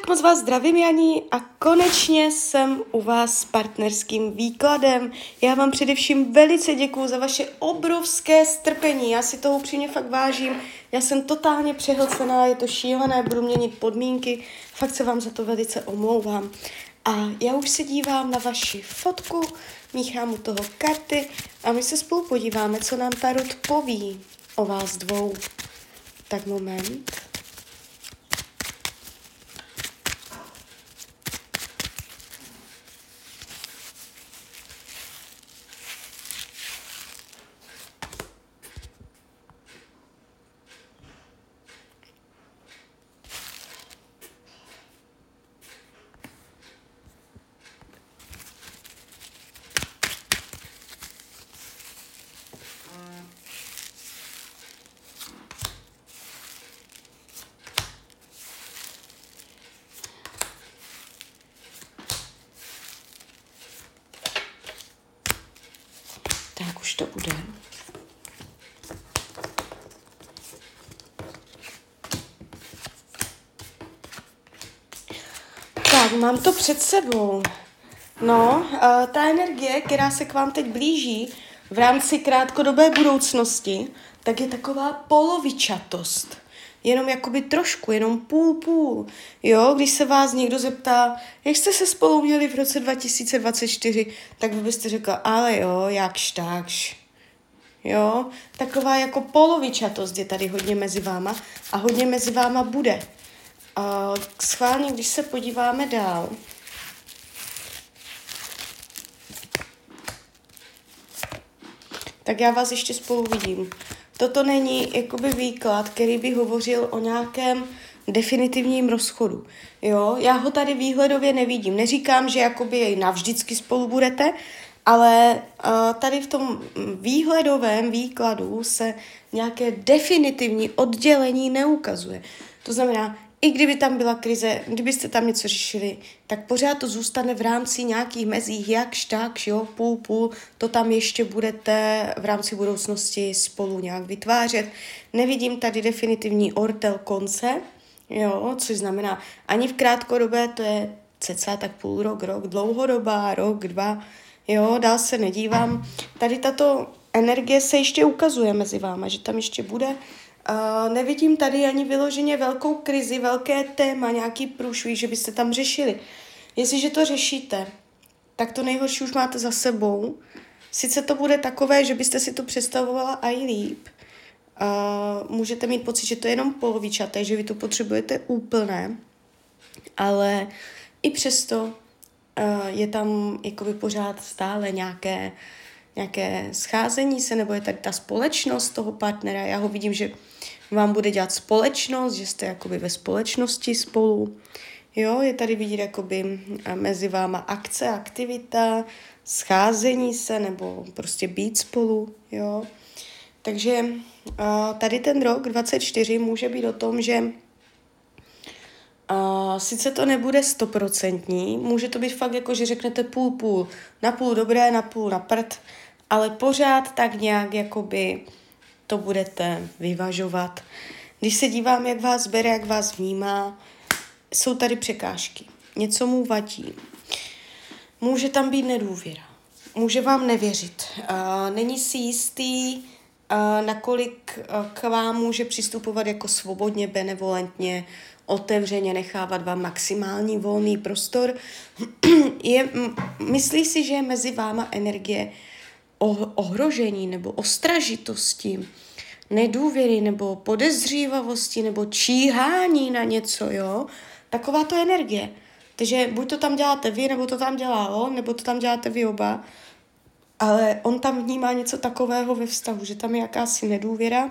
Tak moc vás zdravím, Janí, a konečně jsem u vás s partnerským výkladem. Já vám především velice děkuju za vaše obrovské strpení, já si toho upřímně fakt vážím, já jsem totálně přehlcená, je to šílené, budu měnit podmínky, fakt se vám za to velice omlouvám. A já už se dívám na vaši fotku, míchám u toho karty a my se spolu podíváme, co nám tarot poví o vás dvou. Tak moment. Tak už to bude. Tak, mám to před sebou. No, ta energie, která se k vám teď blíží v rámci krátkodobé budoucnosti, tak je taková polovičatost. Jenom jakoby trošku, jenom půl. Jo, když se vás někdo zeptá, jak jste se spolu měli v roce 2024, tak vy byste řekla, ale jo, jakž takž. Jo, taková jako polovičatost je tady hodně mezi váma a hodně mezi váma bude. A schválně, když se podíváme dál, tak já vás ještě spolu vidím. Toto není jakoby výklad, který by hovořil o nějakém definitivním rozchodu. Jo? Já ho tady výhledově nevidím. Neříkám, že jakoby navždycky spolu budete, ale tady v tom výhledovém výkladu se nějaké definitivní oddělení neukazuje. To znamená, i kdyby tam byla krize, kdybyste tam něco řešili, tak pořád to zůstane v rámci nějakých mezí, jakž tak, jo, půl, to tam ještě budete v rámci budoucnosti spolu nějak vytvářet. Nevidím tady definitivní ortel konce, jo, což znamená ani v krátkodobé, to je cca tak půl rok, dlouhodobá, rok, dva, jo, dál se nedívám. Tady tato energie se ještě ukazuje mezi váma, že tam ještě bude. Nevidím tady ani vyloženě velkou krizi, velké téma, nějaký průšvih, že byste tam řešili. Jestliže to řešíte, tak to nejhorší už máte za sebou. Sice to bude takové, že byste si to představovala aj líp. Můžete mít pocit, že to je jenom polovičaté, že vy to potřebujete úplné, ale i přesto je tam jakoby pořád stále nějaké scházení se, nebo je tady ta společnost toho partnera. Já ho vidím, že vám bude dělat společnost, že jste jakoby ve společnosti spolu. Jo, je tady vidět jakoby mezi váma akce, aktivita, scházení se, nebo prostě být spolu, jo. Takže tady ten rok 2024 může být o tom, že sice to nebude 100%, může to být fakt jako, že řeknete půl, na půl dobré, na půl na prd, ale pořád tak nějak jakoby to budete vyvažovat. Když se dívám, jak vás bere, jak vás vnímá, jsou tady překážky, něco mu vadí. Může tam být nedůvěra, může vám nevěřit, není si jistý, nakolik k vám může přistupovat jako svobodně, benevolentně, otevřeně, nechávat vám maximální volný prostor. Myslí si, že je mezi váma energie ohrožení nebo ostražitosti, nedůvěry nebo podezřívavosti nebo číhání na něco, jo? Taková to energie. Takže buď to tam děláte vy, nebo to tam dělá on, nebo to tam děláte vy oba, ale on tam vnímá něco takového ve vztahu, že tam je jakási nedůvěra.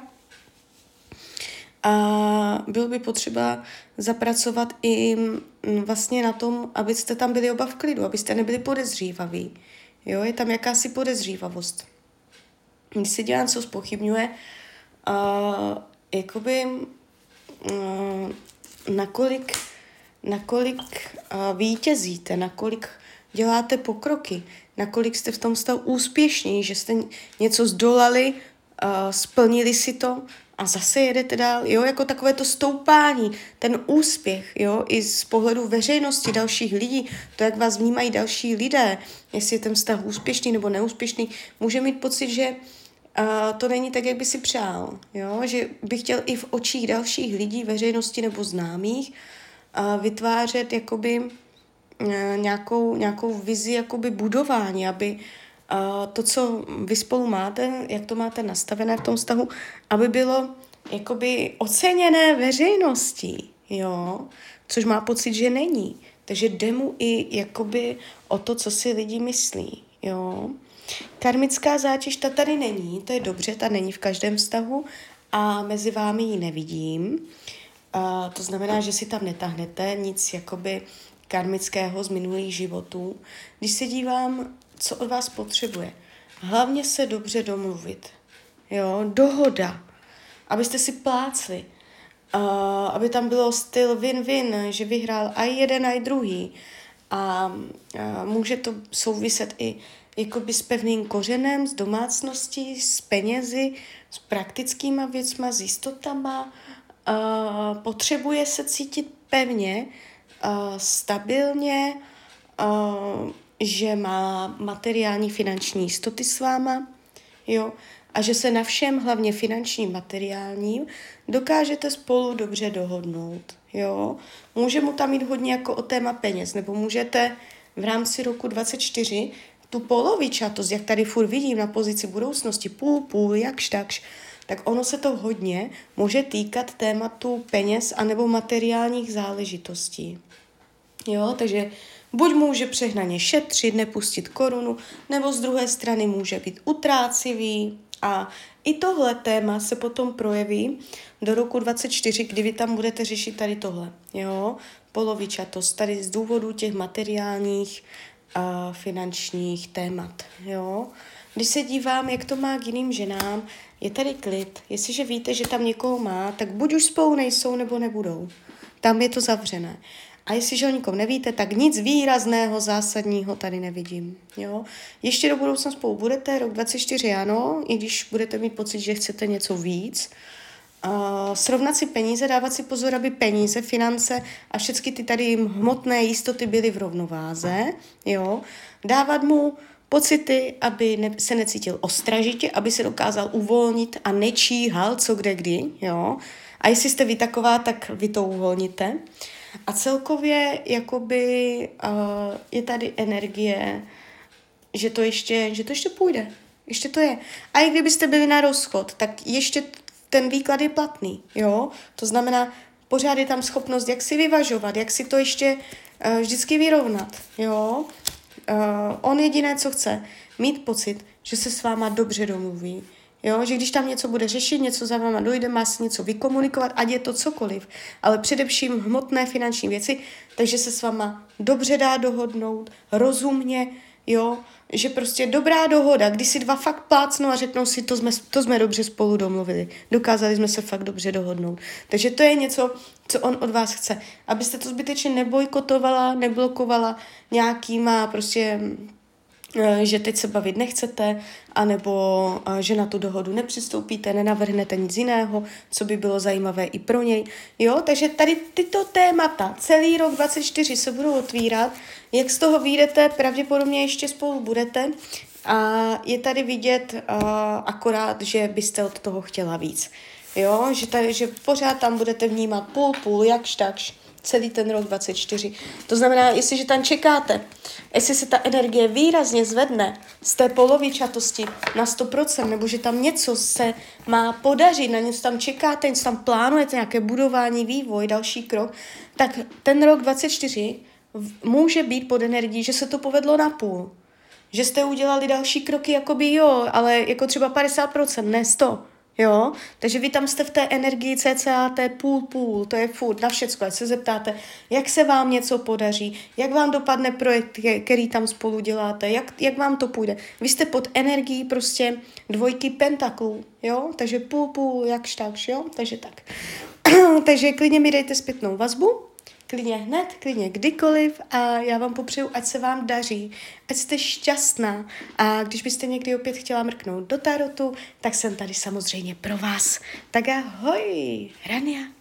A bylo by potřeba zapracovat i vlastně na tom, abyste tam byli oba v klidu, abyste nebyli podezřívaví. Jo, je tam jakási podezřívavost. Když se dělá, co zpochybňuje, nakolik vítězíte, nakolik děláte pokroky, nakolik jste v tom stavu úspěšní, že jste něco zdolali, splnili si to a zase jedete dál, jo, jako takové to stoupání, ten úspěch, jo, i z pohledu veřejnosti dalších lidí, to, jak vás vnímají další lidé, jestli je ten vztah úspěšný nebo neúspěšný, může mít pocit, že to není tak, jak by si přál, jo, že bych chtěl i v očích dalších lidí, veřejnosti nebo známých vytvářet jakoby nějakou vizi jakoby budování, aby to, co vy spolu máte, jak to máte nastavené v tom vztahu, aby bylo jakoby oceněné veřejností, jo, což má pocit, že není. Takže jde mu i jakoby o to, co si lidi myslí, jo. Karmická zátěž, ta tady není, to je dobře, ta není v každém vztahu a mezi vámi ji nevidím. To znamená, že si tam netahnete nic jakoby karmického z minulých životů. Když se dívám, co od vás potřebuje, hlavně se dobře domluvit. Jo? Dohoda, abyste si plácli, aby tam bylo styl win-win, že vyhrál i jeden, i druhý. A může to souviset i jakoby s pevným kořenem, s domácností, s penězi, s praktickýma věcma, s jistotama. Potřebuje se cítit pevně, stabilně, že má materiální finanční jistoty s váma, jo, a že se na všem, hlavně finančním, materiálním, dokážete spolu dobře dohodnout, jo. Může mu tam jít hodně jako o téma peněz, nebo můžete v rámci roku 2024 tu polovičatost, jak tady furt vidím na pozici budoucnosti, půl, jakž takž, tak ono se to hodně může týkat tématu peněz anebo materiálních záležitostí. Jo, takže buď může přehnaně šetřit, nepustit korunu, nebo z druhé strany může být utrácivý a i tohle téma se potom projeví do roku 2024, kdy vy tam budete řešit tady tohle. Jo, polovičatost tady z důvodu těch materiálních a finančních témat. Jo. Když se dívám, jak to má k jiným ženám, je tady klid. Jestliže víte, že tam někoho má, tak buď už spolu nejsou, nebo nebudou. Tam je to zavřené. A jestliže o nikom nevíte, tak nic výrazného, zásadního tady nevidím. Jo? Ještě do budoucna spolu budete, rok 2024, ano, i když budete mít pocit, že chcete něco víc. Srovnat si peníze, dávat si pozor, aby peníze, finance a všechny ty tady hmotné jistoty byly v rovnováze. Jo? Dávat mu pocity, aby se necítil ostražitě, aby se dokázal uvolnit a nečíhal co kde kdy. Jo? A jestli jste vy taková, tak vy to uvolníte. A celkově jakoby, je tady energie, že to ještě půjde. Ještě to je. A i kdybyste byli na rozchod, tak ještě ten výklad je platný. Jo? To znamená, pořád je tam schopnost, jak si vyvažovat, jak si to ještě vždycky vyrovnat. Jo? On jediné, co chce, mít pocit, že se s váma dobře domluví. Jo, že když tam něco bude řešit, něco za váma dojde, má si něco vykomunikovat, ať je to cokoliv, ale především hmotné finanční věci, takže se s váma dobře dá dohodnout, rozumně, jo, že prostě dobrá dohoda, když si dva fakt plácnou a řeknou si, to jsme dobře spolu domluvili, dokázali jsme se fakt dobře dohodnout. Takže to je něco, co on od vás chce, abyste to zbytečně nebojkotovala, neblokovala nějakýma prostě, že teď se bavit nechcete, anebo že na tu dohodu nepřistoupíte, nenavrhnete nic jiného, co by bylo zajímavé i pro něj. Jo, takže tady tyto témata celý rok 2024 se budou otvírat. Jak z toho vyjdete, pravděpodobně ještě spolu budete a je tady vidět akorát, že byste od toho chtěla víc. Jo, že pořád tam budete vnímat půl, jakž takž. Celý ten rok 2024. To znamená, jestliže tam čekáte, jestli se ta energie výrazně zvedne z té polovičatosti na 100%, nebo že tam něco se má podařit, na něco tam čekáte, něco tam plánujete, nějaké budování, vývoj, další krok, tak ten rok 2024 může být pod energií, že se to povedlo na půl. Že jste udělali další kroky, jakoby jo, ale jako třeba 50%, ne 100%. Jo, takže vy tam jste v té energii cca té půl, to je furt na všecko, ať se zeptáte, jak se vám něco podaří, jak vám dopadne projekt, který tam spolu děláte, jak vám to půjde. Vy jste pod energií prostě 2 pentaklů, jo, takže půl, jakž takž, jo, takže tak. Takže klidně mi dejte zpětnou vazbu, klidně hned, klidně kdykoliv a já vám popřeju, ať se vám daří, ať jste šťastná a když byste někdy opět chtěla mrknout do tarotu, tak jsem tady samozřejmě pro vás. Tak ahoj, Rania.